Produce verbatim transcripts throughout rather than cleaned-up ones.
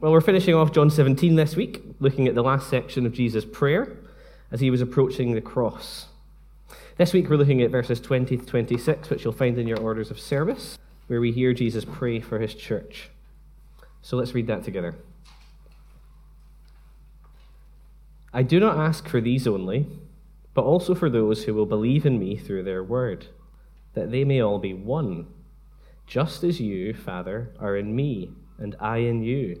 Well, we're finishing off John seventeen this week, looking at the last section of Jesus' prayer as he was approaching the cross. This week we're looking at verses twenty to twenty-six, which you'll find in your orders of service, where we hear Jesus pray for his church. So let's read that together. I do not ask for these only, but also for those who will believe in me through their word, that they may all be one, just as you, Father, are in me, and I in you,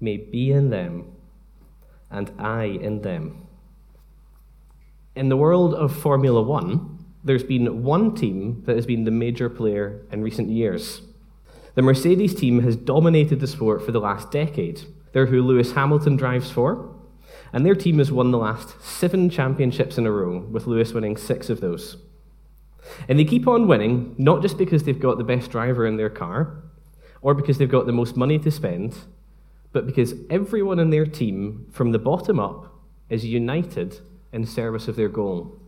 may be in them, and I in them. In the world of Formula One, there's been one team that has been the major player in recent years. The Mercedes team has dominated the sport for the last decade. They're who Lewis Hamilton drives for, and their team has won the last seven championships in a row, with Lewis winning six of those. And they keep on winning, not just because they've got the best driver in their car, or because they've got the most money to spend, but because everyone in their team, from the bottom up, is united in service of their goal.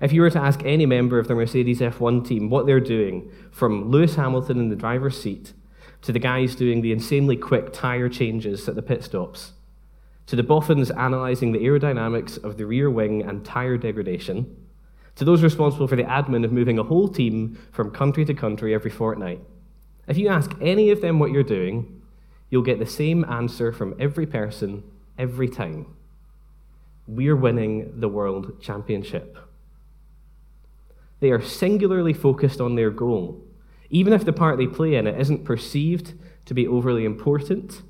If you were to ask any member of the Mercedes F one team what they're doing, from Lewis Hamilton in the driver's seat, to the guys doing the insanely quick tyre changes at the pit stops, to the boffins analysing the aerodynamics of the rear wing and tyre degradation, to those responsible for the admin of moving a whole team from country to country every fortnight, if you ask any of them what you're doing, you'll get the same answer from every person, every time. We're winning the World Championship. They are singularly focused on their goal, even if the part they play in it isn't perceived to be overly important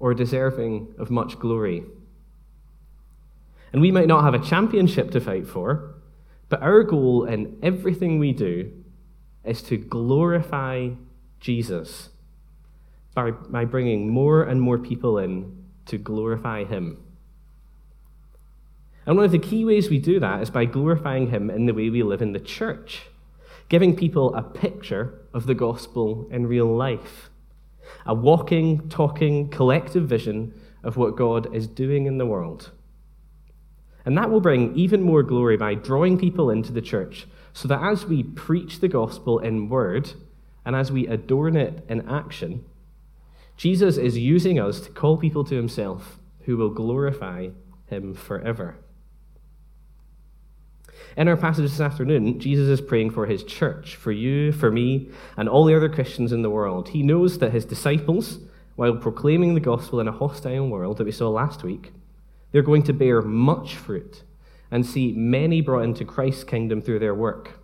or deserving of much glory. And we might not have a championship to fight for, but our goal in everything we do is to glorify Jesus by, by bringing more and more people in to glorify him. And one of the key ways we do that is by glorifying him in the way we live in the church, giving people a picture of the gospel in real life, a walking, talking, collective vision of what God is doing in the world. And that will bring even more glory by drawing people into the church, so that as we preach the gospel in word, and as we adorn it in action, Jesus is using us to call people to himself who will glorify him forever. In our passage this afternoon, Jesus is praying for his church, for you, for me, and all the other Christians in the world. He knows that his disciples, while proclaiming the gospel in a hostile world that we saw last week, they're going to bear much fruit and see many brought into Christ's kingdom through their work.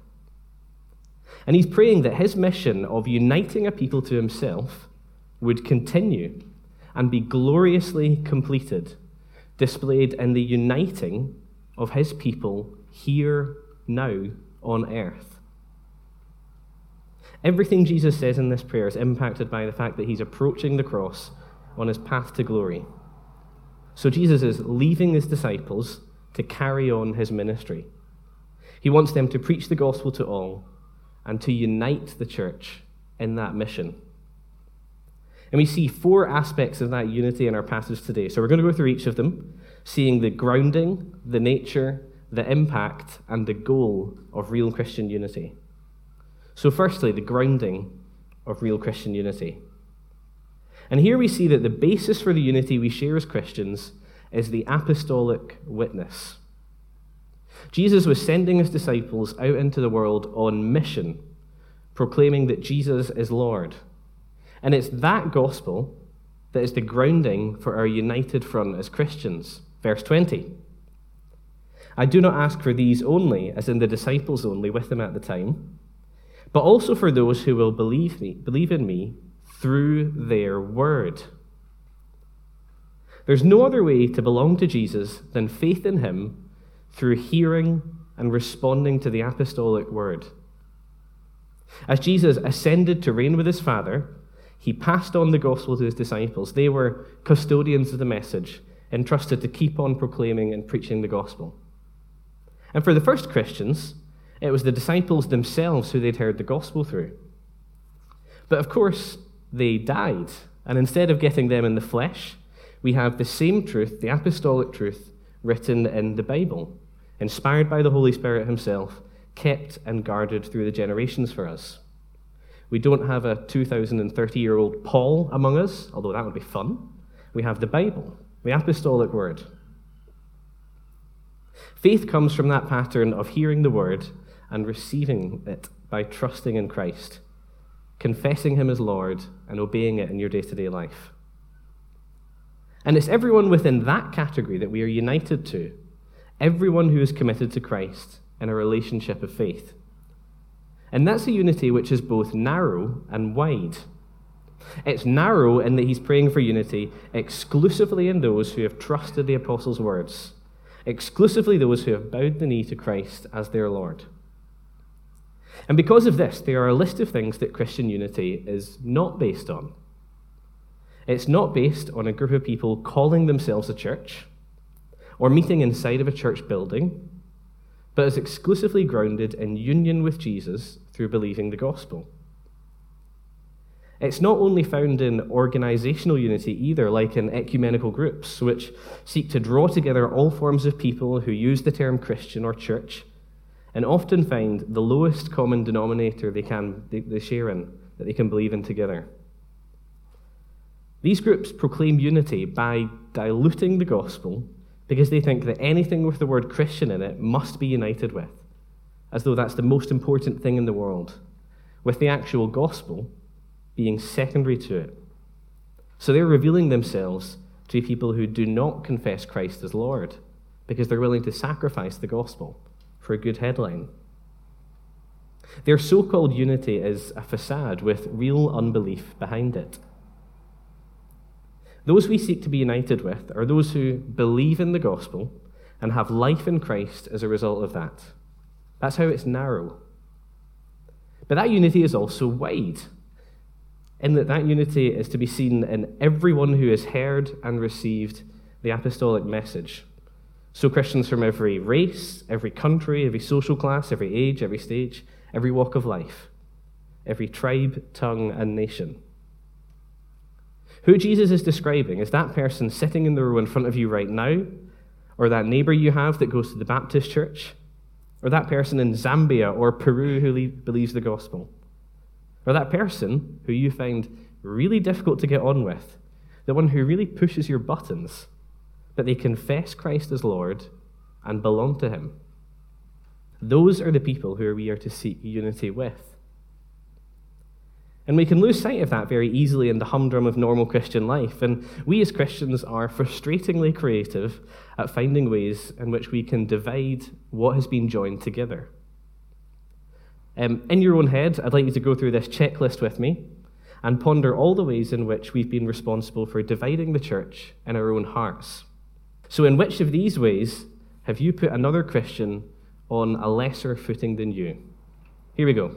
And he's praying that his mission of uniting a people to himself would continue and be gloriously completed, displayed in the uniting of his people here, now, on earth. Everything Jesus says in this prayer is impacted by the fact that he's approaching the cross on his path to glory. So Jesus is leaving his disciples to carry on his ministry. He wants them to preach the gospel to all and to unite the church in that mission. And we see four aspects of that unity in our passage today. So we're going to go through each of them, seeing the grounding, the nature, the impact, and the goal of real Christian unity. So firstly, the grounding of real Christian unity. And here we see that the basis for the unity we share as Christians is the apostolic witness. Jesus was sending his disciples out into the world on mission, proclaiming that Jesus is Lord. And it's that gospel that is the grounding for our united front as Christians. Verse twenty. I do not ask for these only, as in the disciples only with them at the time, but also for those who will believe me, believe in me through their word. There's no other way to belong to Jesus than faith in him through hearing and responding to the apostolic word. As Jesus ascended to reign with his Father, he passed on the gospel to his disciples. They were custodians of the message, entrusted to keep on proclaiming and preaching the gospel. And for the first Christians, it was the disciples themselves who they'd heard the gospel through. But of course, they died, and instead of getting them in the flesh, we have the same truth, the apostolic truth, written in the Bible, inspired by the Holy Spirit himself, kept and guarded through the generations for us. We don't have a two thousand thirty-year-old Paul among us, although that would be fun. We have the Bible, the apostolic word. Faith comes from that pattern of hearing the word and receiving it by trusting in Christ, confessing him as Lord and obeying it in your day-to-day life. And it's everyone within that category that we are united to, everyone who is committed to Christ in a relationship of faith. And that's a unity which is both narrow and wide. It's narrow in that he's praying for unity exclusively in those who have trusted the apostles' words, exclusively those who have bowed the knee to Christ as their Lord. And because of this, there are a list of things that Christian unity is not based on. It's not based on a group of people calling themselves a church or meeting inside of a church building, but is exclusively grounded in union with Jesus through believing the gospel. It's not only found in organizational unity either, like in ecumenical groups, which seek to draw together all forms of people who use the term Christian or church, and often find the lowest common denominator they can they, they share in, that they can believe in together. These groups proclaim unity by diluting the gospel because they think that anything with the word Christian in it must be united with, as though that's the most important thing in the world, with the actual gospel being secondary to it. So they're revealing themselves to people who do not confess Christ as Lord because they're willing to sacrifice the gospel for a good headline. Their so-called unity is a facade with real unbelief behind it. Those we seek to be united with are those who believe in the gospel and have life in Christ as a result of that. That's how it's narrow. But that unity is also wide, in that that unity is to be seen in everyone who has heard and received the apostolic message. So Christians from every race, every country, every social class, every age, every stage, every walk of life, every tribe, tongue, and nation. Who Jesus is describing is that person sitting in the row in front of you right now, or that neighbor you have that goes to the Baptist church, or that person in Zambia or Peru who believes the gospel, or that person who you find really difficult to get on with, the one who really pushes your buttons, but they confess Christ as Lord and belong to him. Those are the people who we are to seek unity with. And we can lose sight of that very easily in the humdrum of normal Christian life, and we as Christians are frustratingly creative at finding ways in which we can divide what has been joined together. Um, in your own head, I'd like you to go through this checklist with me and ponder all the ways in which we've been responsible for dividing the church in our own hearts. So in which of these ways have you put another Christian on a lesser footing than you? Here we go.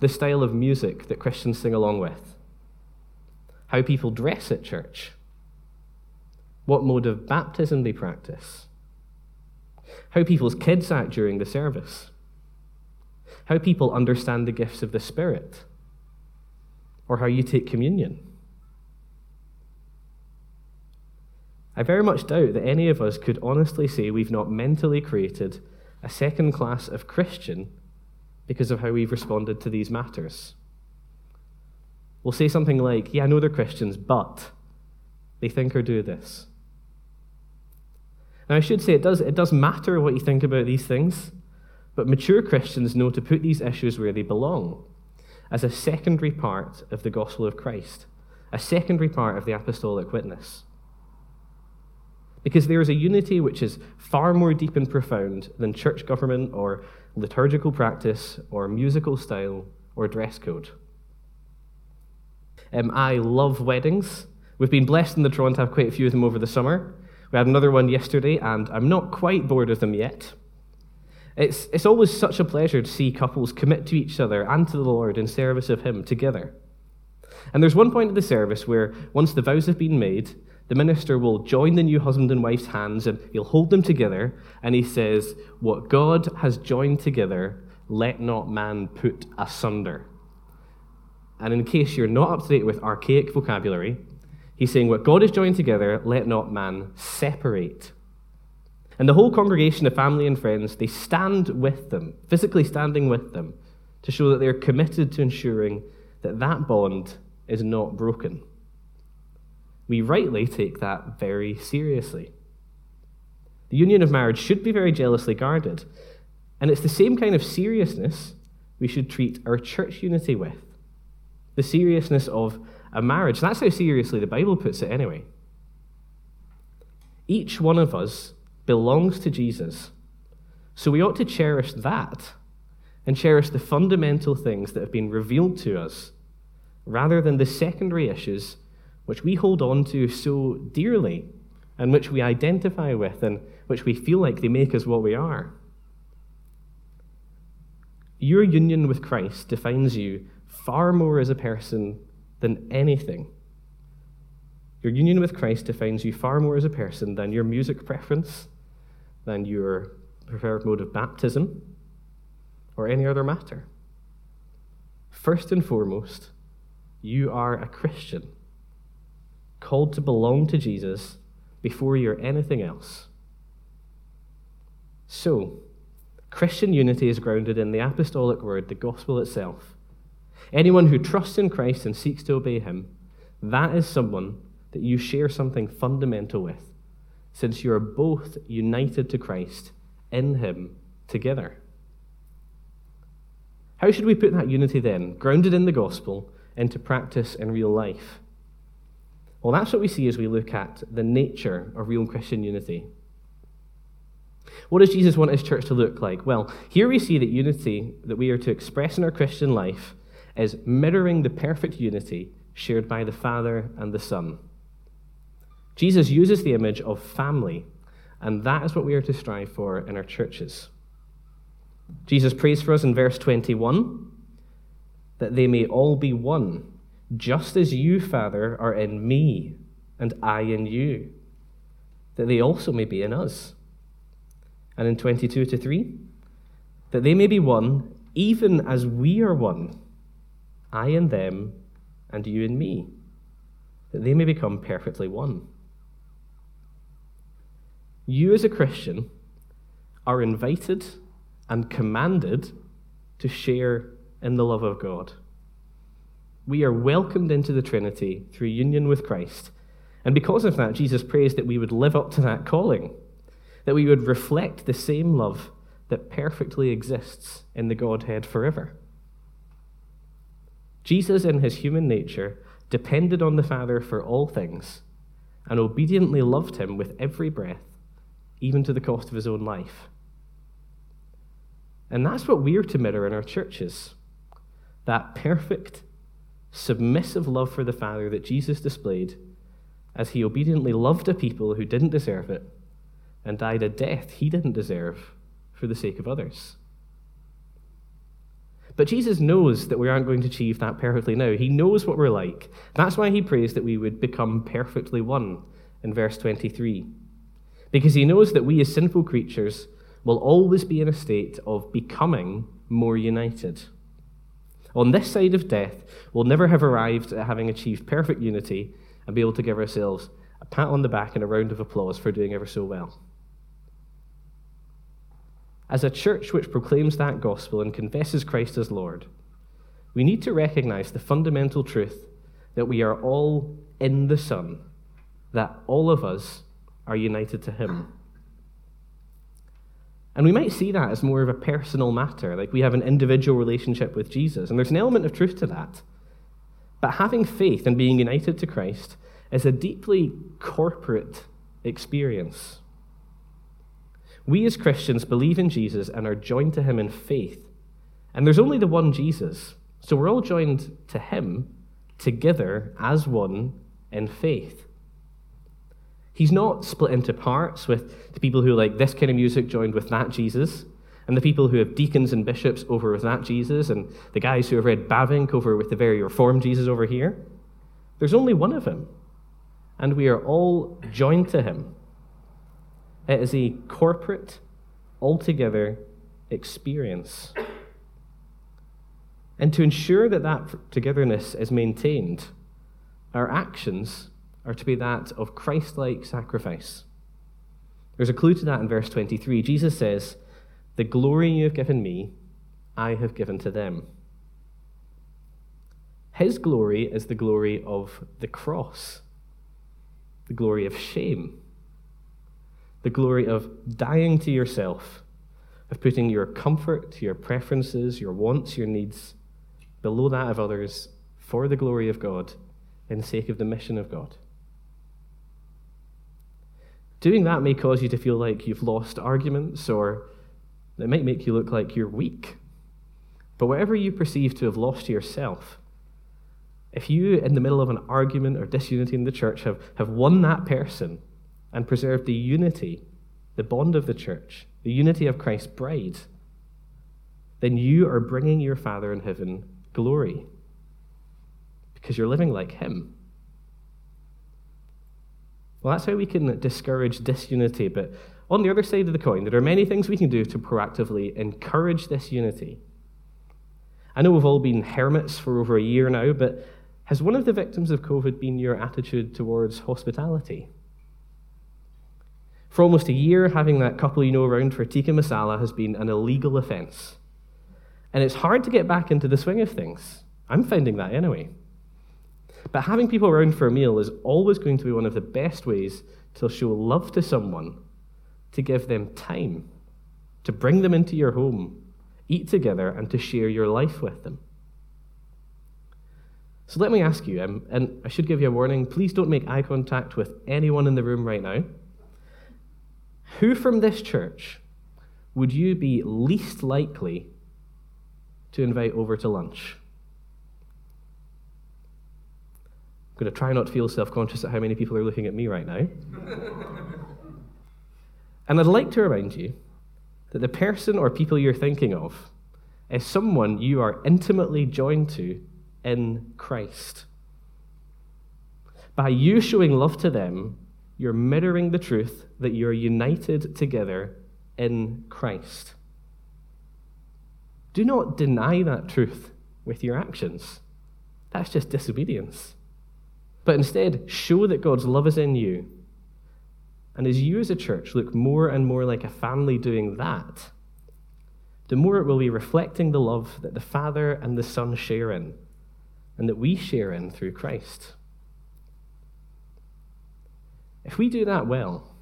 The style of music that Christians sing along with, how people dress at church, what mode of baptism they practice, how people's kids act during the service, how people understand the gifts of the Spirit, or how you take communion. I very much doubt that any of us could honestly say we've not mentally created a second class of Christian because of how we've responded to these matters. We'll say something like, yeah, I know they're Christians, but they think or do this. Now, I should say it does, it does matter what you think about these things, but mature Christians know to put these issues where they belong, as a secondary part of the gospel of Christ, a secondary part of the apostolic witness. Because there is a unity which is far more deep and profound than church government or liturgical practice or musical style or dress code. Um, I love weddings. We've been blessed in the Toronto to have quite a few of them over the summer. We had another one yesterday, and I'm not quite bored of them yet. It's, it's always such a pleasure to see couples commit to each other and to the Lord in service of Him together. And there's one point of the service where, once the vows have been made, the minister will join the new husband and wife's hands, and he'll hold them together, and he says, "What God has joined together, let not man put asunder." And in case you're not up to date with archaic vocabulary, he's saying, "What God has joined together, let not man separate." And the whole congregation of family and friends, they stand with them, physically standing with them, to show that they're committed to ensuring that that bond is not broken. We rightly take that very seriously. The union of marriage should be very jealously guarded, and it's the same kind of seriousness we should treat our church unity with, the seriousness of a marriage. That's how seriously the Bible puts it anyway. Each one of us belongs to Jesus, so we ought to cherish that and cherish the fundamental things that have been revealed to us rather than the secondary issues which we hold on to so dearly and which we identify with and which we feel like they make us what we are. Your union with Christ defines you far more as a person than anything. Your union with Christ defines you far more as a person than your music preference, than your preferred mode of baptism, or any other matter. First and foremost, you are a Christian, called to belong to Jesus before you're anything else. So, Christian unity is grounded in the apostolic word, the gospel itself. Anyone who trusts in Christ and seeks to obey him, that is someone that you share something fundamental with, since you are both united to Christ in him together. How should we put that unity then, grounded in the gospel, into practice in real life? Well, that's what we see as we look at the nature of real Christian unity. What does Jesus want his church to look like? Well, here we see that unity that we are to express in our Christian life is mirroring the perfect unity shared by the Father and the Son. Jesus uses the image of family, and that is what we are to strive for in our churches. Jesus prays for us in verse twenty-one, that they may all be one, just as you, Father, are in me, and I in you, that they also may be in us. And in twenty-two to three, that they may be one, even as we are one, I in them, and you in me, that they may become perfectly one. You as a Christian are invited and commanded to share in the love of God. We are welcomed into the Trinity through union with Christ. And because of that, Jesus prays that we would live up to that calling, that we would reflect the same love that perfectly exists in the Godhead forever. Jesus, in his human nature, depended on the Father for all things and obediently loved him with every breath, even to the cost of his own life. And that's what we're to mirror in our churches, that perfect, submissive love for the Father that Jesus displayed as he obediently loved a people who didn't deserve it and died a death he didn't deserve for the sake of others. But Jesus knows that we aren't going to achieve that perfectly now. He knows what we're like. That's why he prays that we would become perfectly one in verse twenty-three. Because he knows that we as sinful creatures will always be in a state of becoming more united. On this side of death, we'll never have arrived at having achieved perfect unity and be able to give ourselves a pat on the back and a round of applause for doing ever so well. As a church which proclaims that gospel and confesses Christ as Lord, we need to recognize the fundamental truth that we are all in the Son, that all of us are united to Him. And we might see that as more of a personal matter, like we have an individual relationship with Jesus, and there's an element of truth to that. But having faith and being united to Christ is a deeply corporate experience. We as Christians believe in Jesus and are joined to him in faith. And there's only the one Jesus, so we're all joined to him together as one in faith. He's not split into parts with the people who like this kind of music joined with that Jesus, and the people who have deacons and bishops over with that Jesus, and the guys who have read Bavinck over with the very Reformed Jesus over here. There's only one of him, and we are all joined to him. It is a corporate, altogether experience. And to ensure that that togetherness is maintained, our actions are to be that of Christ-like sacrifice. There's a clue to that in verse twenty-three. Jesus says, "The glory you have given me, I have given to them." His glory is the glory of the cross, the glory of shame, the glory of dying to yourself, of putting your comfort, your preferences, your wants, your needs below that of others for the glory of God in the sake of the mission of God. Doing that may cause you to feel like you've lost arguments, or it might make you look like you're weak. But whatever you perceive to have lost to yourself, if you, in the middle of an argument or disunity in the church, have, have won that person and preserved the unity, the bond of the church, the unity of Christ's bride, then you are bringing your Father in heaven glory, because you're living like him. Well, that's how we can discourage disunity, but on the other side of the coin, there are many things we can do to proactively encourage this unity. I know we've all been hermits for over a year now, but has one of the victims of COVID been your attitude towards hospitality? For almost a year, having that couple you know around for tikka masala has been an illegal offence. And it's hard to get back into the swing of things. I'm finding that anyway. But having people around for a meal is always going to be one of the best ways to show love to someone, to give them time, to bring them into your home, eat together, and to share your life with them. So let me ask you, um, and I should give you a warning, please don't make eye contact with anyone in the room right now. Who from this church would you be least likely to invite over to lunch? I'm going to try not to feel self-conscious at how many people are looking at me right now. And I'd like to remind you that the person or people you're thinking of is someone you are intimately joined to in Christ. By you showing love to them, you're mirroring the truth that you're united together in Christ. Do not deny that truth with your actions. That's just disobedience. But instead, show that God's love is in you. And as you as a church look more and more like a family doing that, the more it will be reflecting the love that the Father and the Son share in, and that we share in through Christ. If we do that well,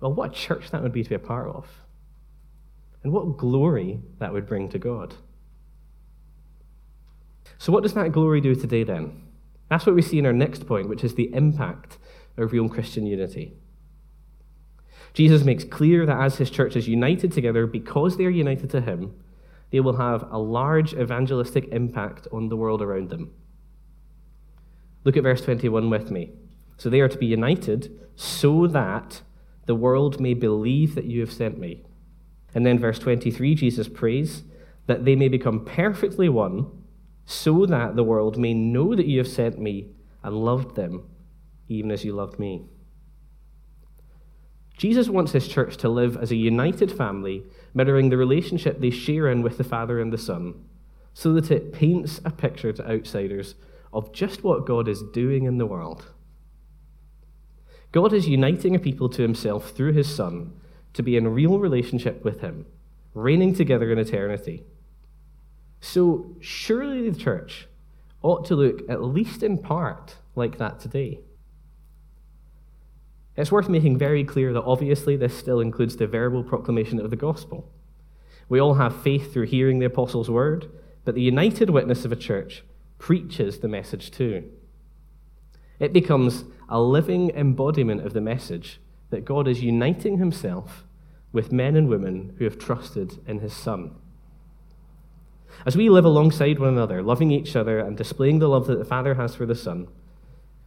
well, what a church that would be to be a part of. And what glory that would bring to God. So what does that glory do today then? That's what we see in our next point, which is the impact of real Christian unity. Jesus makes clear that as his church is united together, because they are united to him, they will have a large evangelistic impact on the world around them. Look at verse twenty-one with me. So they are to be united so that the world may believe that you have sent me. And then verse twenty-three, Jesus prays that they may become perfectly one so that the world may know that you have sent me and loved them even as you loved me. Jesus wants his church to live as a united family, mirroring the relationship they share in with the Father and the Son, so that it paints a picture to outsiders of just what God is doing in the world. God is uniting a people to himself through his Son to be in real relationship with him, reigning together in eternity. So surely the church ought to look at least in part like that today. It's worth making very clear that obviously this still includes the verbal proclamation of the gospel. We all have faith through hearing the apostles' word, but the united witness of a church preaches the message to. It becomes a living embodiment of the message that God is uniting himself with men and women who have trusted in his Son. As we live alongside one another, loving each other and displaying the love that the Father has for the Son,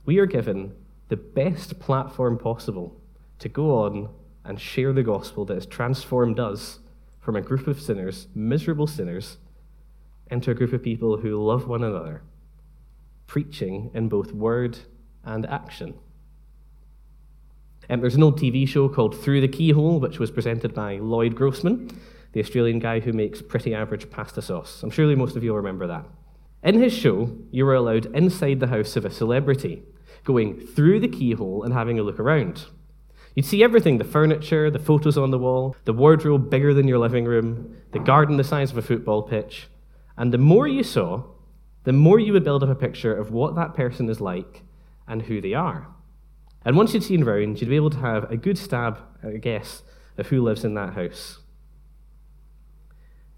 we are given the best platform possible to go on and share the gospel that has transformed us from a group of sinners, miserable sinners, into a group of people who love one another, preaching in both word and action. Um, there's an old T V show called Through the Keyhole, which was presented by Lloyd Grossman, the Australian guy who makes pretty average pasta sauce. I'm surely most of you will remember that. In his show, you were allowed inside the house of a celebrity, going through the keyhole and having a look around. You'd see everything, the furniture, the photos on the wall, the wardrobe bigger than your living room, the garden the size of a football pitch. And the more you saw, the more you would build up a picture of what that person is like and who they are. And once you'd seen round, you'd be able to have a good stab, a guess, of who lives in that house.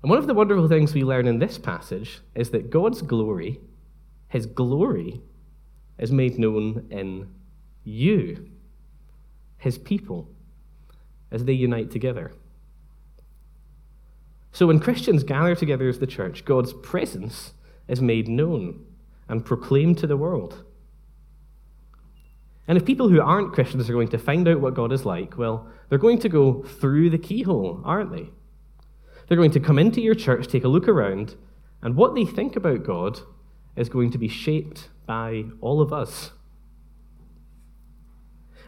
And one of the wonderful things we learn in this passage is that God's glory, his glory, is made known in you, his people, as they unite together. So when Christians gather together as the church, God's presence is made known and proclaimed to the world. And if people who aren't Christians are going to find out what God is like, well, they're going to go through the keyhole, aren't they? They're going to come into your church, take a look around, and what they think about God is going to be shaped by all of us.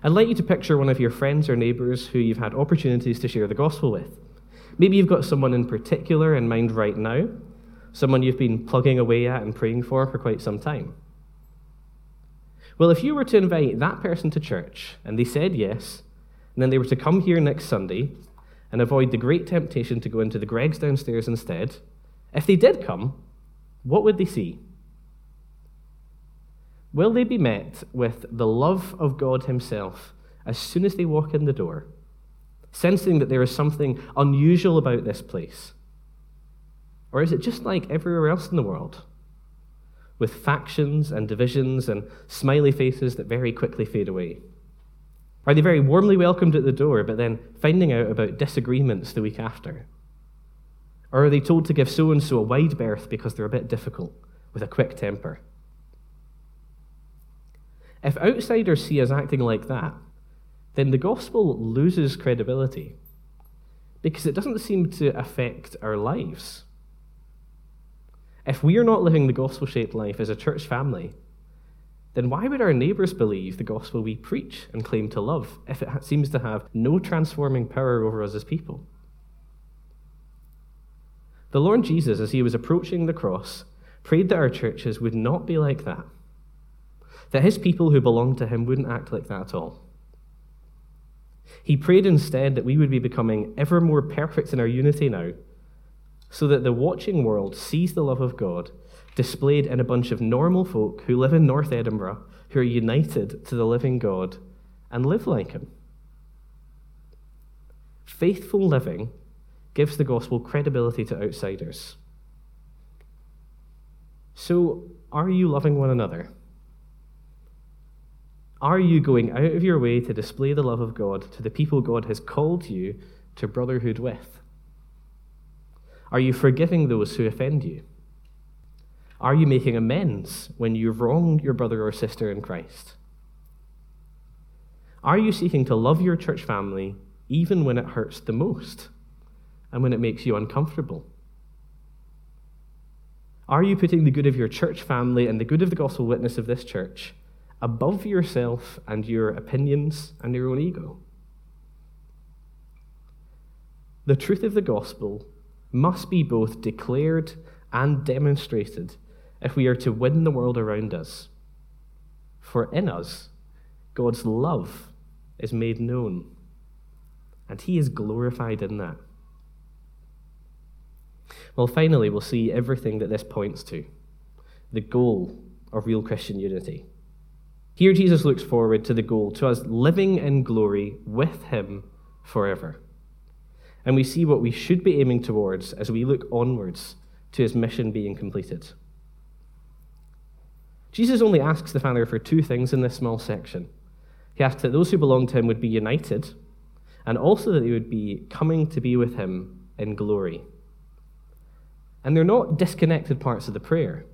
I'd like you to picture one of your friends or neighbours who you've had opportunities to share the gospel with. Maybe you've got someone in particular in mind right now, someone you've been plugging away at and praying for for quite some time. Well, if you were to invite that person to church, and they said yes, and then they were to come here next Sunday and avoid the great temptation to go into the Greggs downstairs instead, if they did come, what would they see? Will they be met with the love of God himself as soon as they walk in the door, sensing that there is something unusual about this place? Or is it just like everywhere else in the world, with factions and divisions and smiley faces that very quickly fade away? Are they very warmly welcomed at the door, but then finding out about disagreements the week after? Or are they told to give so-and-so a wide berth because they're a bit difficult, with a quick temper? If outsiders see us acting like that, then the gospel loses credibility, because it doesn't seem to affect our lives. If we are not living the gospel-shaped life as a church family, then why would our neighbours believe the gospel we preach and claim to love if it seems to have no transforming power over us as people? The Lord Jesus, as he was approaching the cross, prayed that our churches would not be like that, that his people who belonged to him wouldn't act like that at all. He prayed instead that we would be becoming ever more perfect in our unity now, so that the watching world sees the love of God displayed in a bunch of normal folk who live in North Edinburgh, who are united to the living God and live like him. Faithful living gives the gospel credibility to outsiders. So, are you loving one another? Are you going out of your way to display the love of God to the people God has called you to brotherhood with? Are you forgiving those who offend you? Are you making amends when you wrong your brother or sister in Christ? Are you seeking to love your church family even when it hurts the most and when it makes you uncomfortable? Are you putting the good of your church family and the good of the gospel witness of this church above yourself and your opinions and your own ego? The truth of the gospel must be both declared and demonstrated if we are to win the world around us. For in us, God's love is made known, and he is glorified in that. Well, finally, we'll see everything that this points to, the goal of real Christian unity. Here, Jesus looks forward to the goal, to us living in glory with him forever. And we see what we should be aiming towards as we look onwards to his mission being completed. Jesus only asks the Father for two things in this small section. He asks that those who belong to him would be united, and also that they would be coming to be with him in glory. And they're not disconnected parts of the prayer.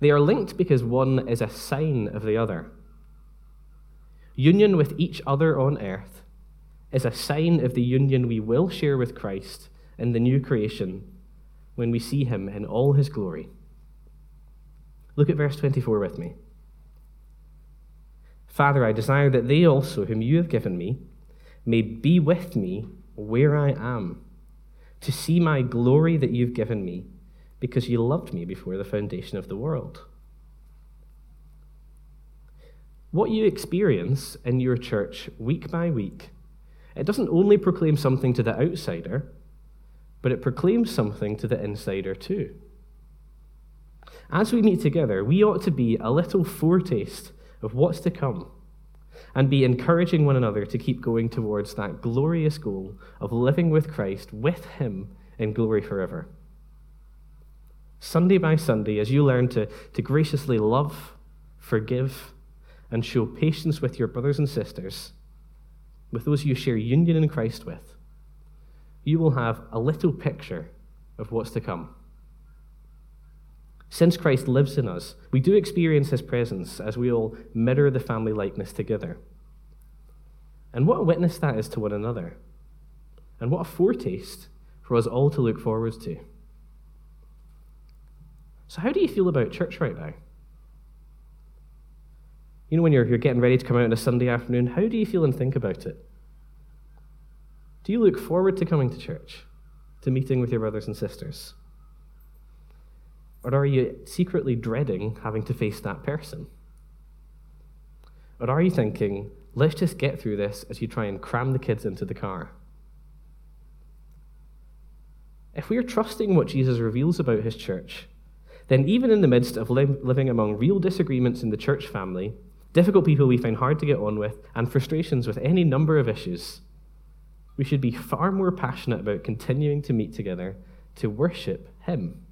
They are linked because one is a sign of the other. Union with each other on earth is a sign of the union we will share with Christ in the new creation when we see him in all his glory. Look at verse twenty-four with me. Father, I desire that they also, whom you have given me, may be with me where I am, to see my glory that you've given me, because you loved me before the foundation of the world. What you experience in your church week by week, it doesn't only proclaim something to the outsider, but it proclaims something to the insider too. As we meet together, we ought to be a little foretaste of what's to come and be encouraging one another to keep going towards that glorious goal of living with Christ, with him in glory forever. Sunday by Sunday, as you learn to, to graciously love, forgive, and show patience with your brothers and sisters, with those you share union in Christ with, you will have a little picture of what's to come. Since Christ lives in us, we do experience his presence as we all mirror the family likeness together. And what a witness that is to one another. And what a foretaste for us all to look forward to. So how do you feel about church right now? You know, when you're, you're getting ready to come out on a Sunday afternoon, how do you feel and think about it? Do you look forward to coming to church, to meeting with your brothers and sisters? Or are you secretly dreading having to face that person? Or are you thinking, let's just get through this as you try and cram the kids into the car? If we are trusting what Jesus reveals about his church, then even in the midst of li- living among real disagreements in the church family, difficult people we find hard to get on with, and frustrations with any number of issues, we should be far more passionate about continuing to meet together to worship him.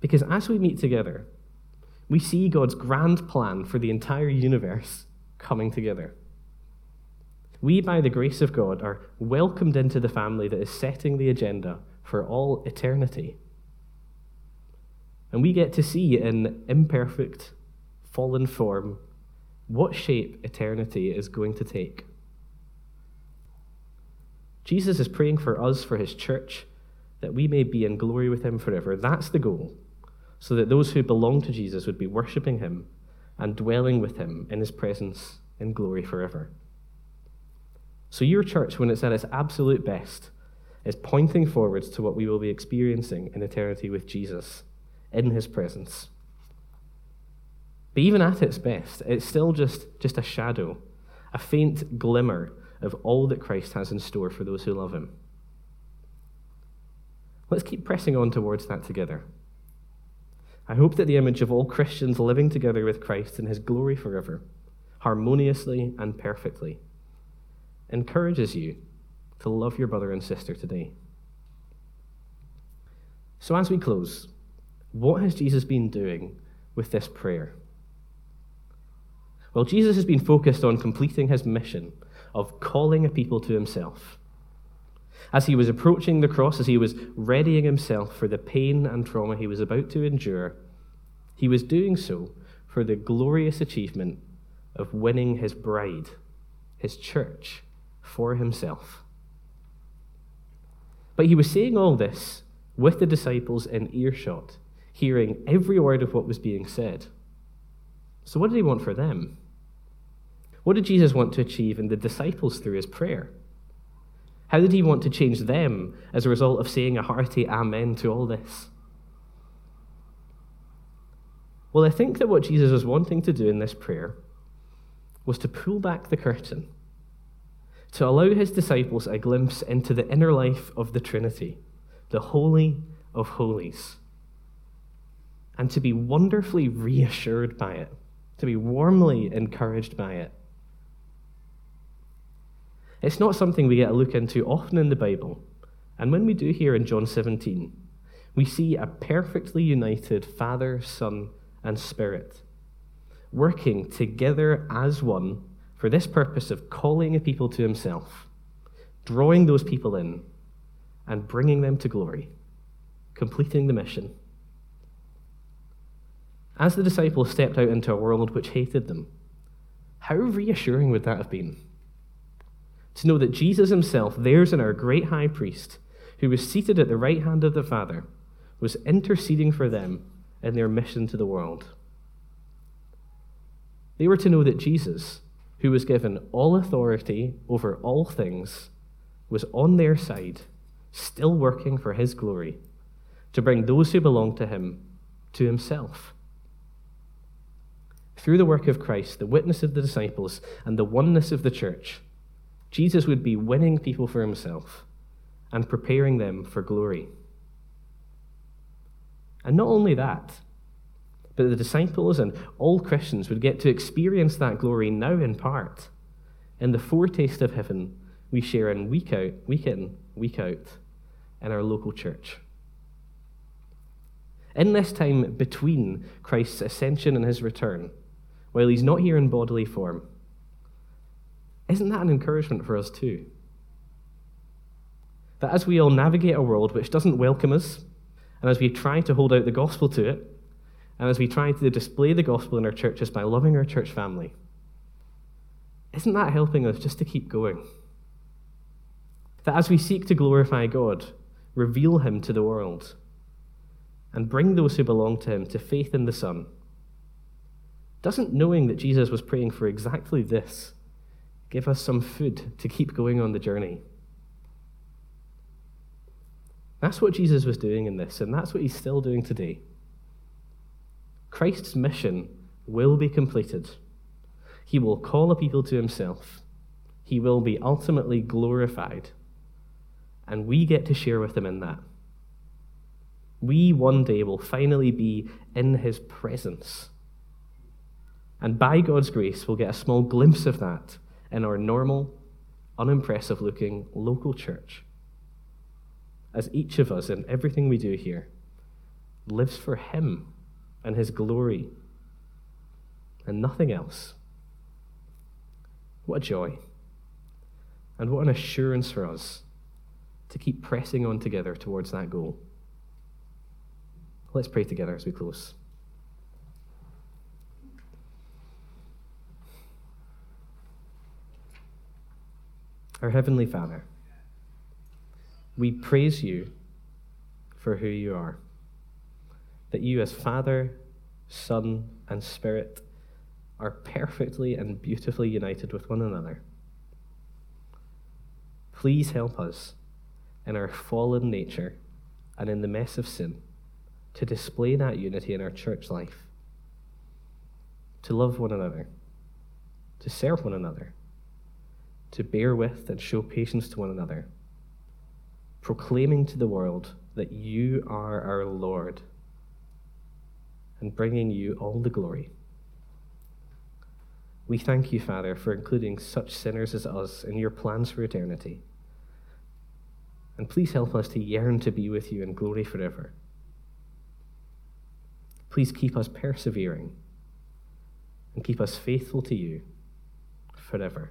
Because as we meet together, we see God's grand plan for the entire universe coming together. We, by the grace of God, are welcomed into the family that is setting the agenda for all eternity. And we get to see in imperfect, fallen form what shape eternity is going to take. Jesus is praying for us, for his church, that we may be in glory with him forever. That's the goal. So that those who belong to Jesus would be worshiping him and dwelling with him in his presence in glory forever. So your church, when it's at its absolute best, is pointing forwards to what we will be experiencing in eternity with Jesus, in his presence. But even at its best, it's still just, just a shadow, a faint glimmer of all that Christ has in store for those who love him. Let's keep pressing on towards that together. I hope that the image of all Christians living together with Christ in his glory forever, harmoniously and perfectly, encourages you to love your brother and sister today. So as we close, what has Jesus been doing with this prayer? Well, Jesus has been focused on completing his mission of calling a people to himself. As he was approaching the cross, as he was readying himself for the pain and trauma he was about to endure, he was doing so for the glorious achievement of winning his bride, his church, for himself. But he was saying all this with the disciples in earshot, hearing every word of what was being said. So what did he want for them? What did Jesus want to achieve in the disciples through his prayer? How did he want to change them as a result of saying a hearty amen to all this? Well, I think that what Jesus was wanting to do in this prayer was to pull back the curtain, to allow his disciples a glimpse into the inner life of the Trinity, the Holy of Holies, and to be wonderfully reassured by it, to be warmly encouraged by it. It's not something we get a look into often in the Bible, and when we do here in John seventeen, we see a perfectly united Father, Son, and Spirit working together as one for this purpose of calling a people to himself, drawing those people in, and bringing them to glory, completing the mission. As the disciples stepped out into a world which hated them, how reassuring would that have been? To know that Jesus himself, theirs and our great high priest, who was seated at the right hand of the Father, was interceding for them in their mission to the world. They were to know that Jesus, who was given all authority over all things, was on their side, still working for his glory, to bring those who belong to him to himself. Through the work of Christ, the witness of the disciples, and the oneness of the church, Jesus would be winning people for himself and preparing them for glory. And not only that, but the disciples and all Christians would get to experience that glory now in part, in the foretaste of heaven we share in week out, week in, week out, in our local church. In this time between Christ's ascension and his return, while he's not here in bodily form, isn't that an encouragement for us too? That as we all navigate a world which doesn't welcome us, and as we try to hold out the gospel to it, and as we try to display the gospel in our churches by loving our church family, isn't that helping us just to keep going? That as we seek to glorify God, reveal him to the world, and bring those who belong to him to faith in the Son, doesn't knowing that Jesus was praying for exactly this give us some food to keep going on the journey? That's what Jesus was doing in this, and that's what he's still doing today. Christ's mission will be completed. He will call a people to himself. He will be ultimately glorified, and we get to share with him in that. We one day will finally be in his presence, and by God's grace, we'll get a small glimpse of that in our normal, unimpressive-looking local church, as each of us in everything we do here lives for him and his glory and nothing else. What a joy, and what an assurance for us to keep pressing on together towards that goal. Let's pray together as we close. Our Heavenly Father, we praise you for who you are, that you as Father, Son, and Spirit are perfectly and beautifully united with one another. Please help us in our fallen nature and in the mess of sin to display that unity in our church life, to love one another, to serve one another, to bear with and show patience to one another, proclaiming to the world that you are our Lord and bringing you all the glory. We thank you, Father, for including such sinners as us in your plans for eternity. And please help us to yearn to be with you in glory forever. Please keep us persevering and keep us faithful to you forever.